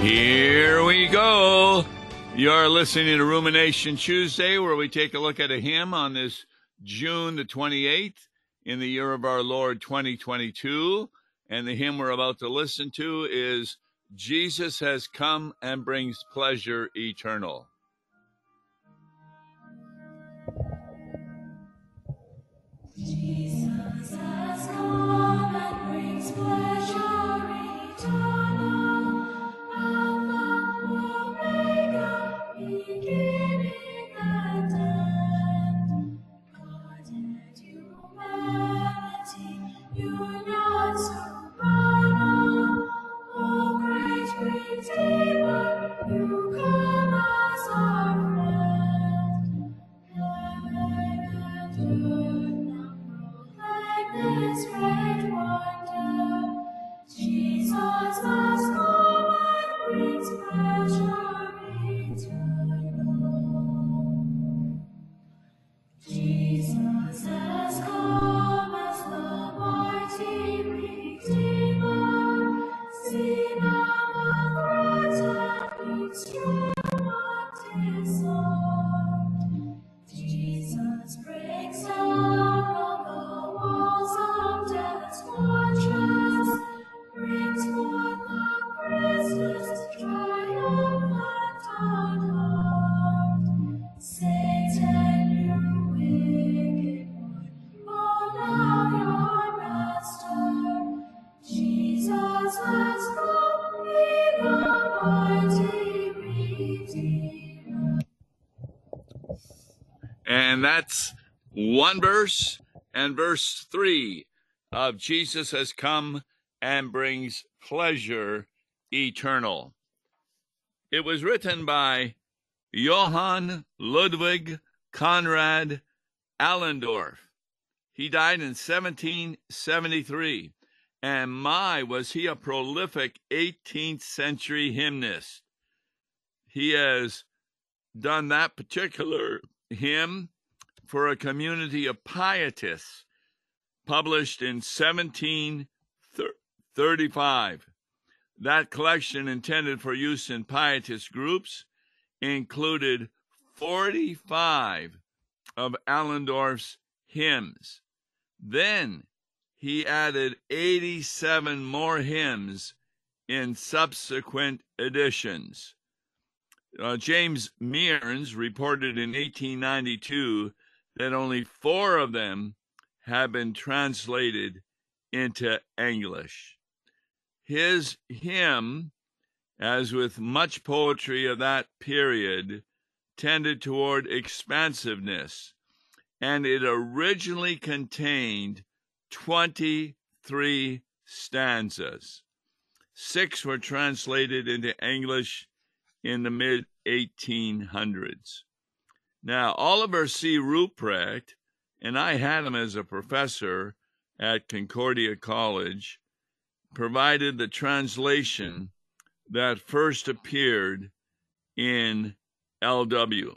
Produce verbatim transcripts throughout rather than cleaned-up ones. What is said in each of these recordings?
Here we go. You're listening to Rumination Tuesday, where we take a look at a hymn on this June the twenty-eighth in the year of our Lord twenty twenty-two. And the hymn we're about to listen to is Jesus Has Come and Brings Pleasure Eternal. Jesus has come and brings pleasure eternal, Alpha, Omega, beginning and end. God and humanity, united sovereign, O great Redeemer, you come as our friend. Heaven and earth this great wonder, Jesus has come and brings pleasure eternal. Jesus has come as the mighty Redeemer, seen among greater instruments his own. Jesus breaks down watchers, brings forth the Christ's triumphant unharmed. Satan, you wicked one, bow down your master. Jesus has come, the mighty Redeemer. And that's one verse, and verse three of Jesus Has Come and Brings Pleasure Eternal. It was written by Johann Ludwig Konrad Allendorf. He died in seventeen seventy-three, and my, was he a prolific eighteenth century hymnist. He has done that particular hymn for a community of pietists, published in seventeen thirty-five. That collection, intended for use in pietist groups, included forty-five of Allendorf's hymns. Then he added eighty-seven more hymns in subsequent editions. Uh, James Mearns reported in eighteen ninety-two that only four of them have been translated into English. His hymn, as with much poetry of that period, tended toward expansiveness, and it originally contained twenty-three stanzas. Six were translated into English in the mid eighteen hundreds. Now, Oliver C. Ruprecht, and I had him as a professor at Concordia College, provided the translation that first appeared in L W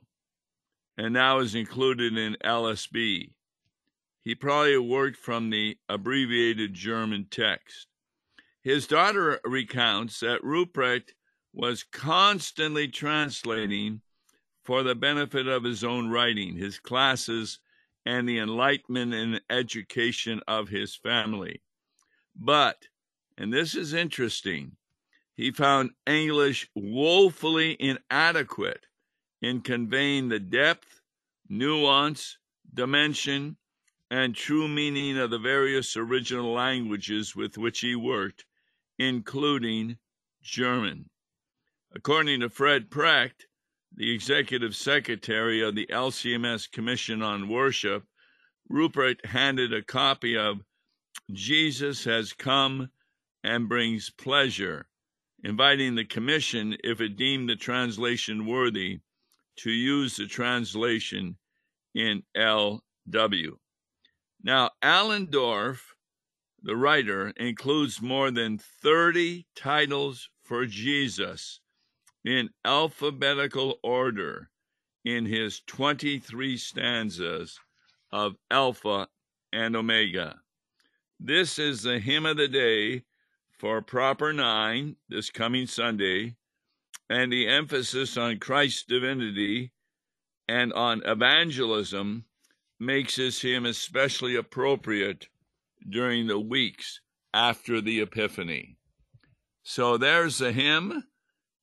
and now is included in L S B. He probably worked from the abbreviated German text. His daughter recounts that Ruprecht was constantly translating for the benefit of his own writing, his classes, and the enlightenment and education of his family. But, and this is interesting, he found English woefully inadequate in conveying the depth, nuance, dimension, and true meaning of the various original languages with which he worked, including German. According to Fred Precht, the executive secretary of the L C M S Commission on Worship, Ruprecht handed a copy of Jesus Has Come and Brings Pleasure, inviting the commission, if it deemed the translation worthy, to use the translation in L W. Now, Allendorf, the writer, includes more than thirty titles for Jesus in alphabetical order in his twenty-three stanzas of Alpha and Omega. This is the hymn of the day for Proper nine this coming Sunday, and the emphasis on Christ's divinity and on evangelism makes this hymn especially appropriate during the weeks after the Epiphany. So there's the hymn,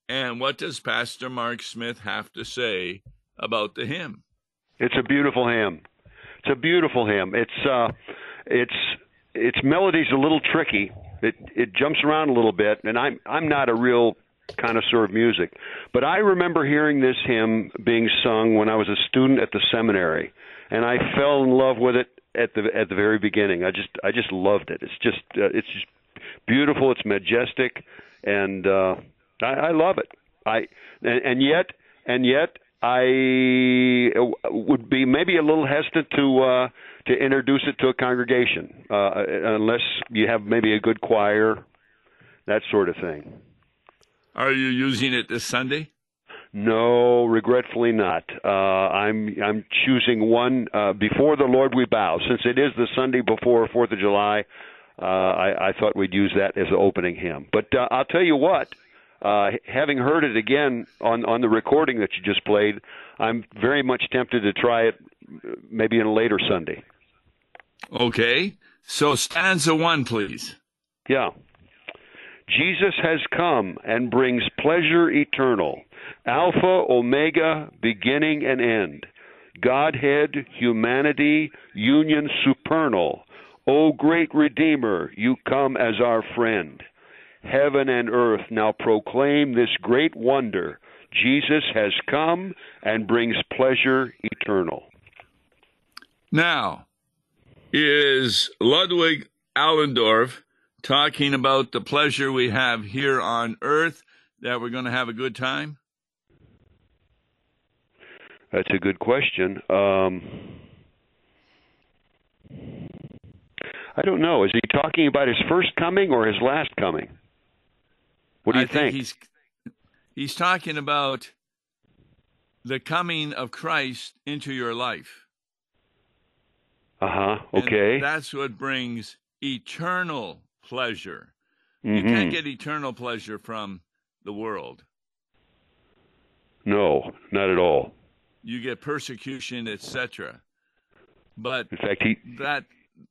and what does Pastor Mark Smith have to say about the hymn? It's a beautiful hymn. It's a beautiful hymn. It's uh, it's its melody's a little tricky. It it jumps around a little bit, and I'm I'm not a real connoisseur of music, but I remember hearing this hymn being sung when I was a student at the seminary, and I fell in love with it at the at the very beginning. I just I just loved it. It's just uh, it's just beautiful. It's majestic, and uh, I, I love it. I and, and yet and yet. I would be maybe a little hesitant to uh, to introduce it to a congregation, uh, unless you have maybe a good choir, that sort of thing. Are you using it this Sunday? No, regretfully not. Uh, I'm I'm choosing one uh, before the Lord we bow, since it is the Sunday before Fourth of July. Uh, I, I thought we'd use that as the opening hymn. But uh, I'll tell you what. Uh, having heard it again on, on the recording that you just played, I'm very much tempted to try it maybe on a later Sunday. Okay. So stanza one, please. Yeah. Jesus has come and brings pleasure eternal, Alpha, Omega, beginning and end, Godhead, humanity, union supernal. O great Redeemer, you come as our friend. Heaven and earth now proclaim this great wonder. Jesus has come and brings pleasure eternal. Now, is Ludwig Allendorf talking about the pleasure we have here on earth, that we're going to have a good time? That's a good question. Um, I don't know. Is he talking about his first coming or his last coming? What do you I think? think? He's, he's talking about the coming of Christ into your life. Uh-huh, okay. And that's what brings eternal pleasure. Mm-hmm. You can't get eternal pleasure from the world. No, not at all. You get persecution, et cetera. But in fact, he... that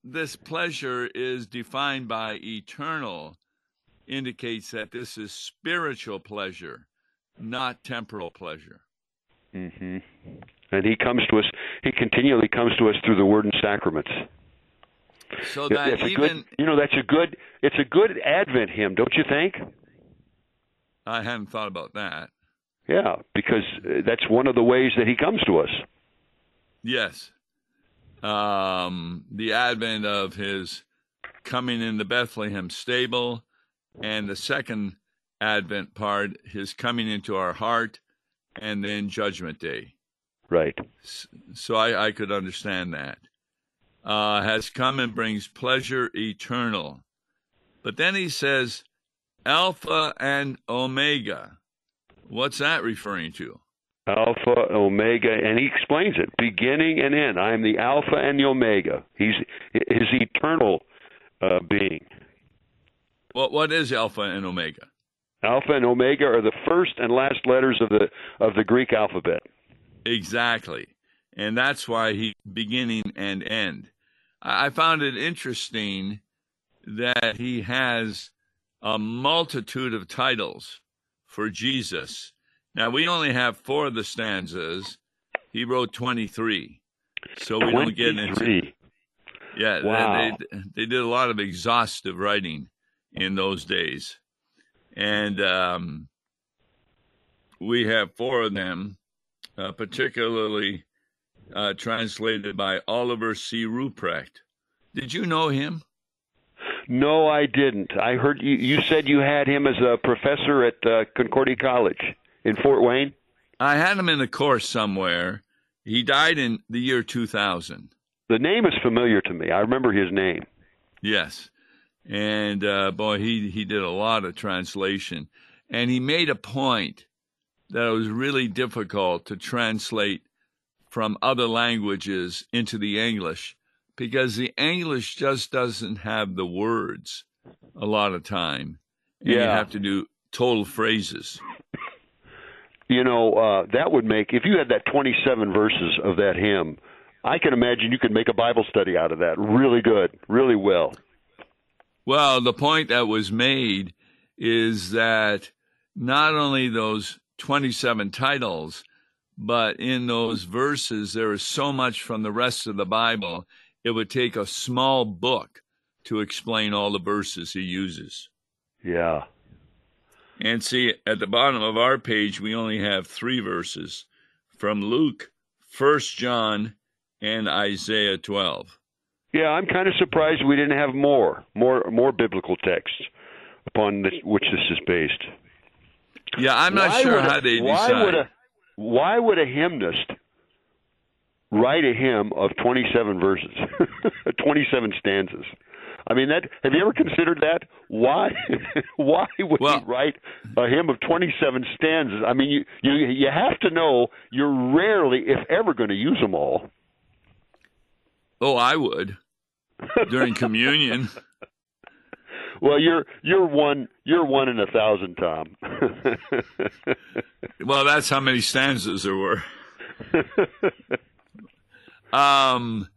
this pleasure is defined by eternal indicates that this is spiritual pleasure, not temporal pleasure. Mm-hmm. And he comes to us, he continually comes to us through the word and sacraments. So that that's even... Good, you know, that's a good, it's a good Advent hymn, don't you think? I hadn't thought about that. Yeah, because that's one of the ways that he comes to us. Yes. Um, the advent of his coming in the Bethlehem stable, and the second Advent part, his coming into our heart, and then Judgment Day. Right. So I, I could understand that. Uh, has come and brings pleasure eternal. But then he says, Alpha and Omega. What's that referring to? Alpha, Omega, and he explains it, beginning and end. I am the Alpha and the Omega. He's his eternal uh, being. What what is Alpha and Omega? Alpha and Omega are the first and last letters of the of the Greek alphabet. Exactly, and that's why he beginning and end. I found it interesting that he has a multitude of titles for Jesus. Now we only have four of the stanzas. He wrote twenty-three, so we twenty-three. Don't get into. Yeah, wow. they, they they did a lot of exhaustive writing in those days. And um, we have four of them, uh, particularly uh, translated by Oliver C. Ruprecht. Did you know him? No, I didn't. I heard you, you said you had him as a professor at uh, Concordia College in Fort Wayne. I had him in a course somewhere. He died in the year two thousand. The name is familiar to me. I remember his name. Yes. And, uh, boy, he, he did a lot of translation. And he made a point that it was really difficult to translate from other languages into the English, because the English just doesn't have the words a lot of time. And yeah. You have to do total phrases. you know, uh, that would make, if you had that twenty-seven verses of that hymn, I can imagine you could make a Bible study out of that really good, really well. Well, the point that was made is that not only those twenty-seven titles, but in those verses, there is so much from the rest of the Bible, it would take a small book to explain all the verses he uses. Yeah. And see, at the bottom of our page, we only have three verses from Luke, First John, and Isaiah twelve. Yeah, I'm kind of surprised we didn't have more, more, more biblical texts upon this, which this is based. Yeah, I'm not why sure how they why decide. Would a, why would a hymnist write a hymn of twenty-seven verses, twenty-seven stanzas? I mean, that. Have you ever considered that? Why Why would well, you write a hymn of twenty-seven stanzas? I mean, you, you, you have to know you're rarely, if ever, going to use them all. Oh, I would. During communion. Well, you're you're one you're one in a thousand, Tom. Well, that's how many stanzas there were. um,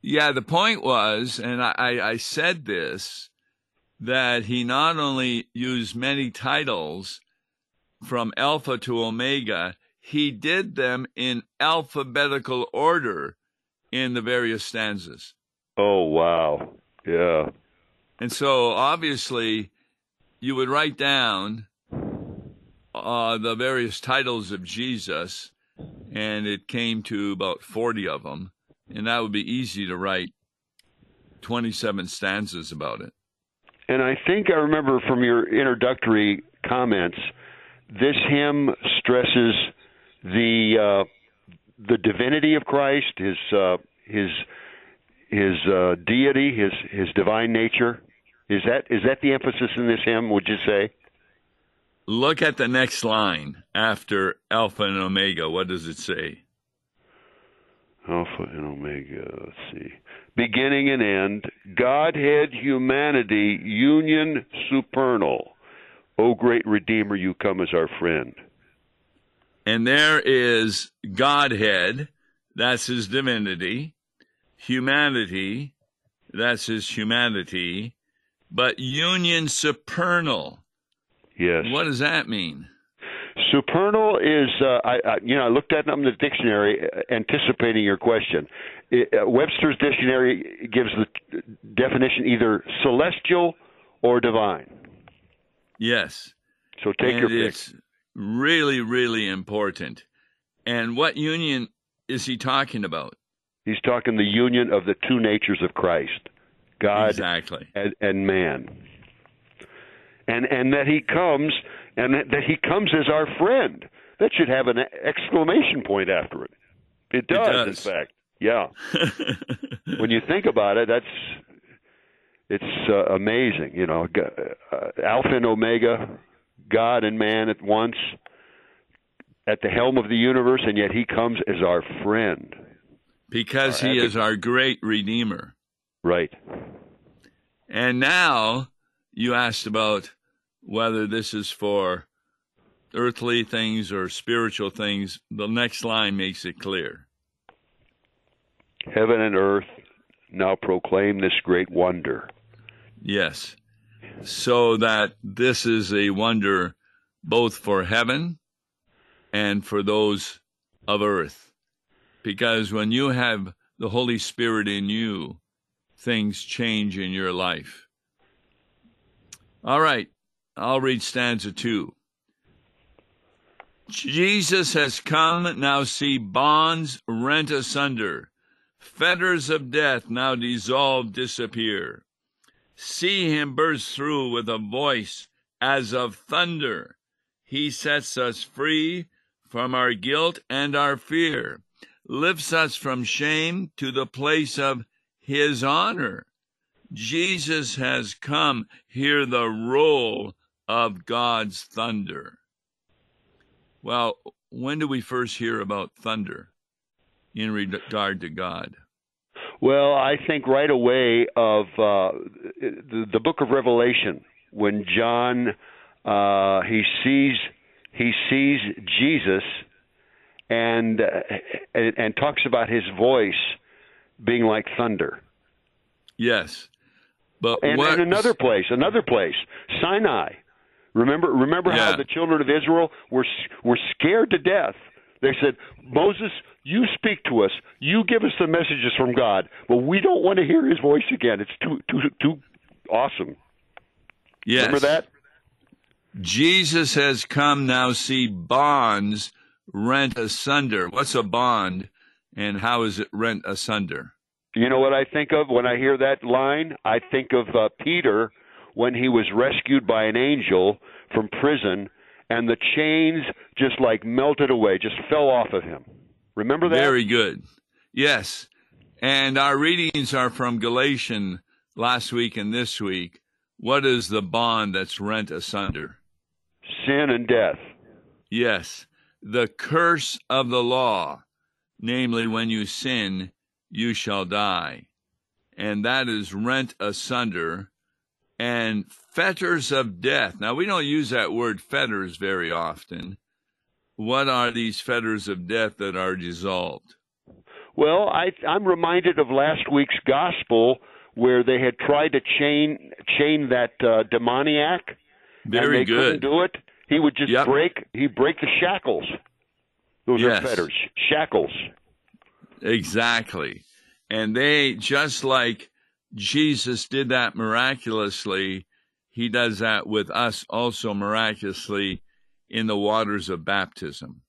yeah, the point was, and I, I said this, that he not only used many titles from Alpha to Omega, he did them in alphabetical order in the various stanzas. Oh, wow. Yeah. And so, obviously, you would write down uh, the various titles of Jesus, and it came to about forty of them, and that would be easy to write twenty-seven stanzas about it. And I think I remember from your introductory comments, this hymn stresses the uh, the divinity of Christ, his uh, his his uh, deity, his his divine nature. Is that is that the emphasis in this hymn, would you say? Look at the next line after Alpha and Omega. What does it say? Alpha and Omega, let's see. Beginning and end, Godhead, humanity, union supernal. O great Redeemer, you come as our friend. And there is Godhead, that's his divinity. Humanity, that's his humanity. But union supernal. Yes. What does that mean? Supernal is, uh, I, I, you know, I looked at it in the dictionary, anticipating your question. It, uh, Webster's dictionary gives the definition either celestial or divine. Yes. So take and your pick. It's really, really important. And what union is he talking about? He's talking the union of the two natures of Christ, God exactly. and, and man. And, and that he comes, and that he comes as our friend. That should have an exclamation point after it. It does, it does. in fact. Yeah. When you think about it, that's it's uh, amazing. You know, uh, Alpha and Omega, God and man at once, at the helm of the universe, and yet he comes as our friend. Because our he advocate. is our great Redeemer. Right. And now you asked about whether this is for earthly things or spiritual things. The next line makes it clear. Heaven and earth now proclaim this great wonder. Yes. So that this is a wonder both for heaven and for those of earth. Because when you have the Holy Spirit in you, things change in your life. All right. I'll read stanza two. Jesus has come, now see bonds rent asunder. Fetters of death now dissolved, disappear. See him burst through with a voice as of thunder. He sets us free from our guilt and our fear. Lifts us from shame to the place of his honor. Jesus has come, hear the roll of God's thunder. Well, when do we first hear about thunder in regard to God? Well, I think right away of uh, the, the book of Revelation, when John, uh, he sees he sees Jesus and uh, and, and talks about his voice being like thunder. Yes. But and, and another place, another place, Sinai. Remember, remember yeah. how the children of Israel were were scared to death. They said, Moses, you speak to us. You give us the messages from God, but we don't want to hear his voice again. It's too too too awesome. Yes. Remember that? Jesus has come now, see bonds rent asunder. What's a bond, and how is it rent asunder? You know what I think of when I hear that line? I think of uh, Peter when he was rescued by an angel from prison, and the chains just like melted away, just fell off of him. Remember that? Very good. Yes. And our readings are from Galatians last week and this week. What is the bond that's rent asunder? Sin and death. Yes. The curse of the law, namely when you sin, you shall die. And that is rent asunder, and fetters of death. Now, we don't use that word fetters very often. What are these fetters of death that are dissolved? Well, I, I'm reminded of last week's gospel where they had tried to chain chain that uh, demoniac. Very and they good. Couldn't do it. He would just yep. break. He break the shackles. Those yes. are fetters, shackles. Exactly. And they, just like Jesus did that miraculously, he does that with us also miraculously in the waters of baptism.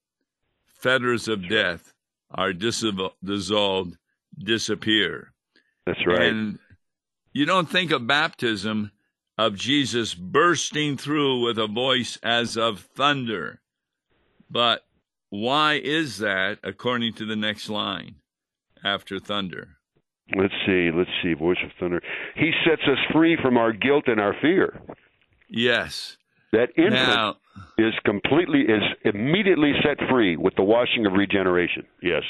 Fetters of death are dis- dissolved, disappear. That's right. And you don't think of baptism of Jesus bursting through with a voice as of thunder, but why is that, according to the next line, after thunder? Let's see, let's see, voice of thunder. He sets us free from our guilt and our fear. Yes. That infant now, is completely, is immediately set free with the washing of regeneration. Yes.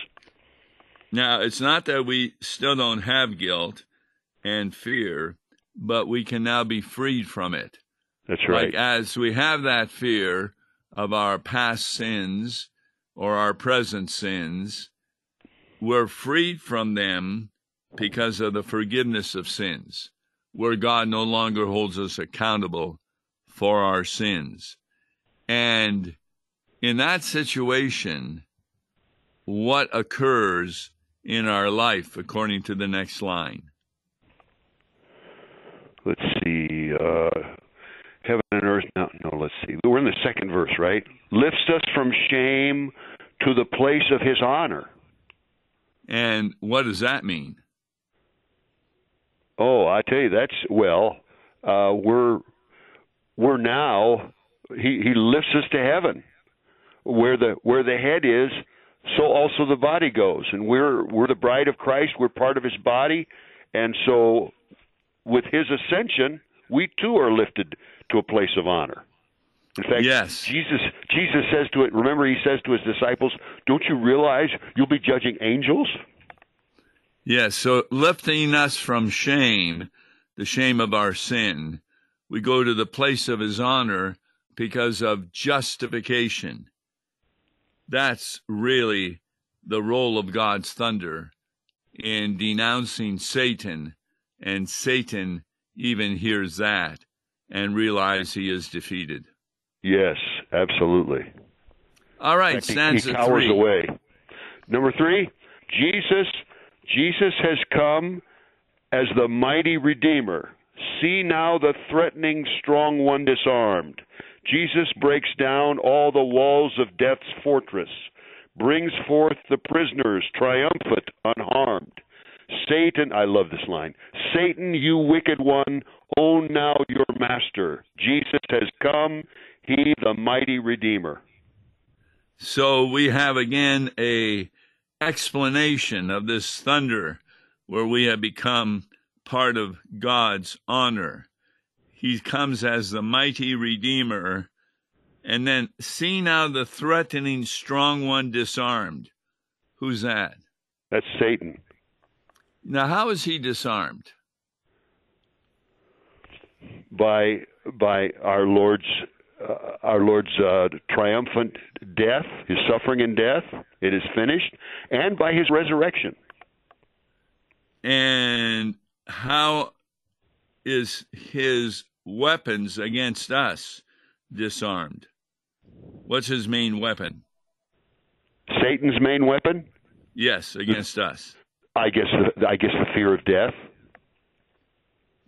Now, it's not that we still don't have guilt and fear, but we can now be freed from it. That's right. Like, as we have that fear of our past sins, or our present sins, we're freed from them because of the forgiveness of sins, where God no longer holds us accountable for our sins. And in that situation, what occurs in our life, according to the next line? Let's see, uh... heaven and earth, no, no, let's see. We're in the second verse, right? Lifts us from shame to the place of his honor. And what does that mean? Oh, I tell you, that's, well, uh, we're we're now, he, he lifts us to heaven. Where the where the head is, so also the body goes. And we're we're the bride of Christ, we're part of his body, and so with his ascension, we too are lifted to a place of honor. In fact, yes. Jesus Jesus says to it, remember he says to his disciples, don't you realize you'll be judging angels? Yes, so lifting us from shame, the shame of our sin, we go to the place of his honor because of justification. That's really the role of God's thunder in denouncing Satan, and Satan even hears that and realize he is defeated. Yes, absolutely. All right, stanza three. He cowers away. Number three, Jesus, Jesus has come as the mighty Redeemer. See now the threatening strong one disarmed. Jesus breaks down all the walls of death's fortress, brings forth the prisoners triumphant, unharmed. Satan, I love this line, Satan, you wicked one, own now your master. Jesus has come, he the mighty Redeemer. So we have again a explanation of this thunder where we have become part of God's honor. He comes as the mighty Redeemer, and then see now the threatening strong one disarmed. Who's that? That's Satan. Now, how is he disarmed? By by our Lord's uh, our Lord's uh, triumphant death, his suffering and death, it is finished, and by his resurrection. And how is his weapons against us disarmed? What's his main weapon? Satan's main weapon? Yes, against us. I guess the, I guess the fear of death.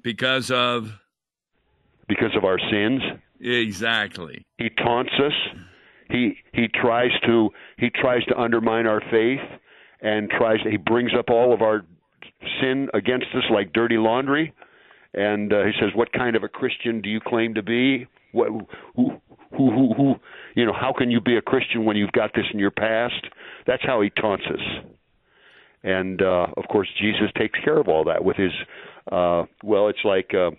Because of? Because of our sins. Exactly. He taunts us. He he tries to he tries to undermine our faith and tries to, he brings up all of our sin against us like dirty laundry, and uh, he says, "What kind of a Christian do you claim to be? What who who who who? You know, how can you be a Christian when you've got this in your past?" That's how he taunts us. And uh, of course, Jesus takes care of all that with his. Uh, well, it's like. Uh,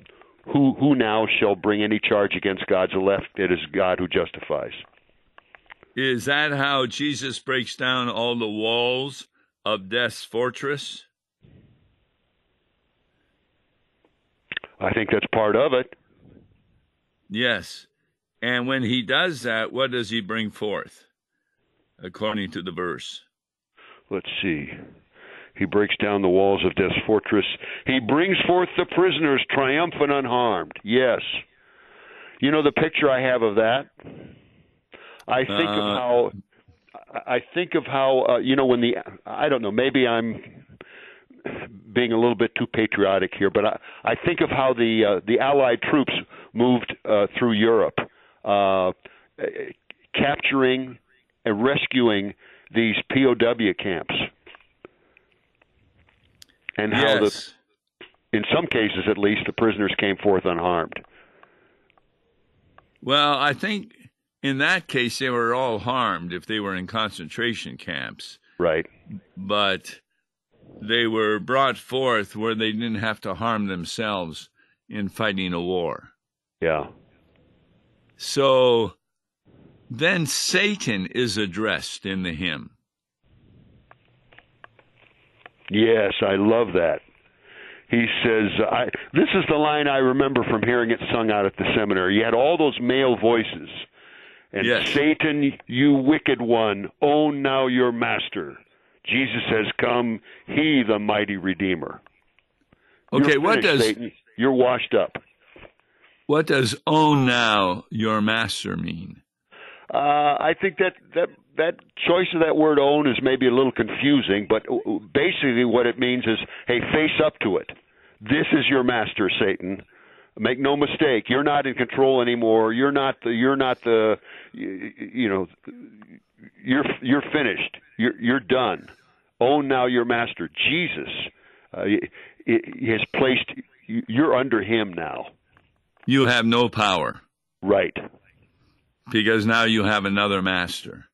Who who now shall bring any charge against God's elect? It is God who justifies. Is that how Jesus breaks down all the walls of death's fortress? I think that's part of it. Yes. And when he does that, what does he bring forth, according to the verse? Let's see. He breaks down the walls of death's fortress. He brings forth the prisoners triumphant unharmed. Yes. You know the picture I have of that? I think uh, of how, I think of how, uh, you know, when the, I don't know, maybe I'm being a little bit too patriotic here, but I, I think of how the, uh, the Allied troops moved uh, through Europe, uh, capturing and rescuing these P O W camps. And how, yes. the, in some cases at least, the prisoners came forth unharmed. Well, I think in that case they were all harmed if they were in concentration camps. Right. But they were brought forth where they didn't have to harm themselves in fighting a war. Yeah. So then Satan is addressed in the hymn. Yes, I love that. He says, I, this is the line I remember from hearing it sung out at the seminary. You had all those male voices. And yes. Satan, you wicked one, own now your master. Jesus has come, he the mighty Redeemer. Okay, what does... Satan, you're washed up. What does own now your master mean? Uh, I think that... that That choice of that word own is maybe a little confusing, but basically what it means is, hey, face up to it. This is your master, Satan. Make no mistake. You're not in control anymore. You're not the, you're not the, you, you know, you're, you're finished. You're, you're done. Own now your master. Jesus uh, has placed, you're under him now. You have no power. Right. Because now you have another master.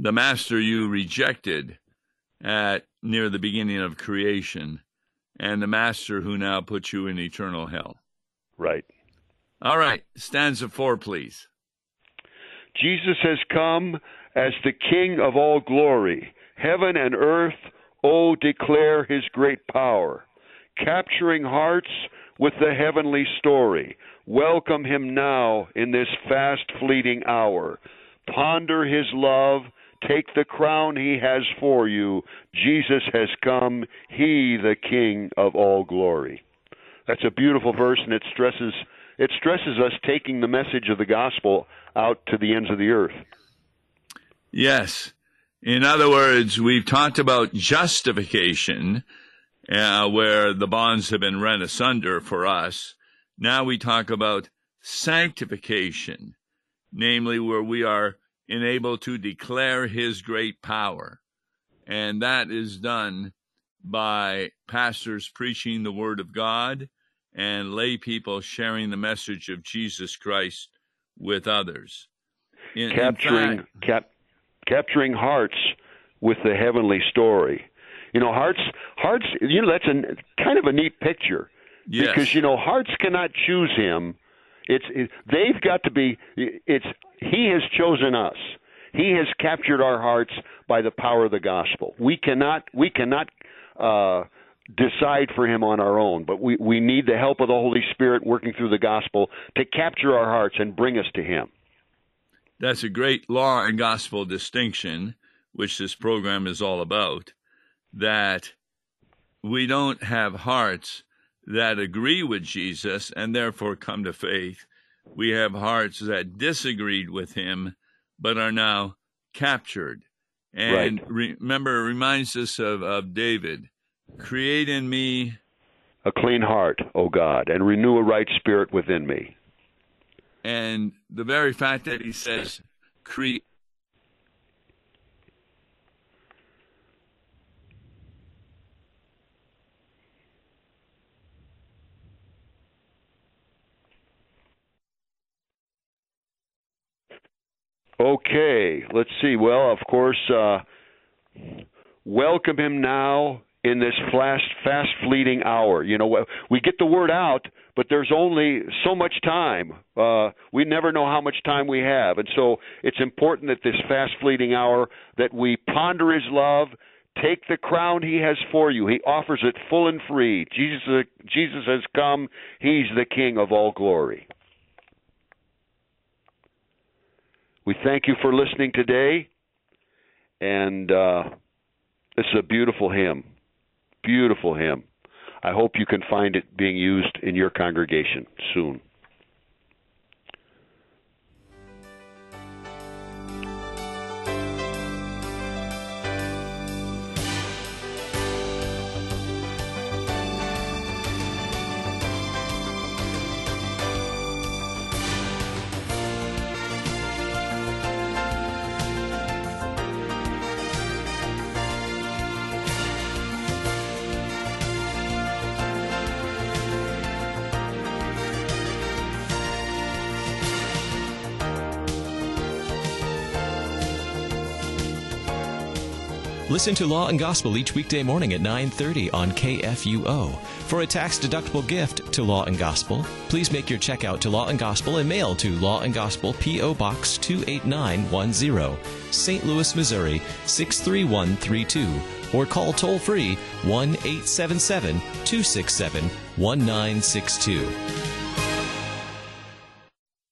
The master you rejected at near the beginning of creation, and the master who now puts you in eternal hell. Right. All right. Stanza four, please. Jesus has come as the King of all glory. Heaven and earth, oh, declare his great power. Capturing hearts with the heavenly story. Welcome him now in this fast fleeting hour. Ponder his love. Take the crown he has for you. Jesus has come, he the King of all glory. That's a beautiful verse, and it stresses it stresses us taking the message of the gospel out to the ends of the earth. Yes. In other words, we've talked about justification, uh, where the bonds have been rent asunder for us. Now we talk about sanctification, namely where we are enabled to declare his great power. And that is done by pastors preaching the word of God and lay people sharing the message of Jesus Christ with others. In, capturing, in fact, cap, capturing hearts with the heavenly story. You know, hearts, hearts, you know, that's a, kind of a neat picture. Yes. Because, you know, hearts cannot choose him. It's it, they've got to be, it's, he has chosen us. He has captured our hearts by the power of the gospel. We cannot, we cannot uh, decide for him on our own, but we, we need the help of the Holy Spirit working through the gospel to capture our hearts and bring us to him. That's a great law and gospel distinction, which this program is all about, that we don't have hearts that agree with Jesus and therefore come to faith. We have hearts that disagreed with him but are now captured. And right. re- remember, it reminds us of, of David. Create in me a clean heart, O God, and renew a right spirit within me. And the very fact that he says, create. Okay, let's see. Well, of course, uh, welcome him now in this fast, fast fleeting hour. You know, we get the word out, but there's only so much time. Uh, we never know how much time we have. And so it's important that this fast fleeting hour, that we ponder his love, take the crown he has for you. He offers it full and free. Jesus, Jesus has come. He's the King of all glory. We thank you for listening today, and uh, this is a beautiful hymn, beautiful hymn. I hope you can find it being used in your congregation soon. Listen to Law and Gospel each weekday morning at nine thirty on K F U O. For a tax-deductible gift to Law and Gospel, please make your check out to Law and Gospel and mail to Law and Gospel, P O. Box two eight nine one zero, Saint Louis, Missouri six three one three two, or call toll-free one eight seven seven two six seven one nine six two.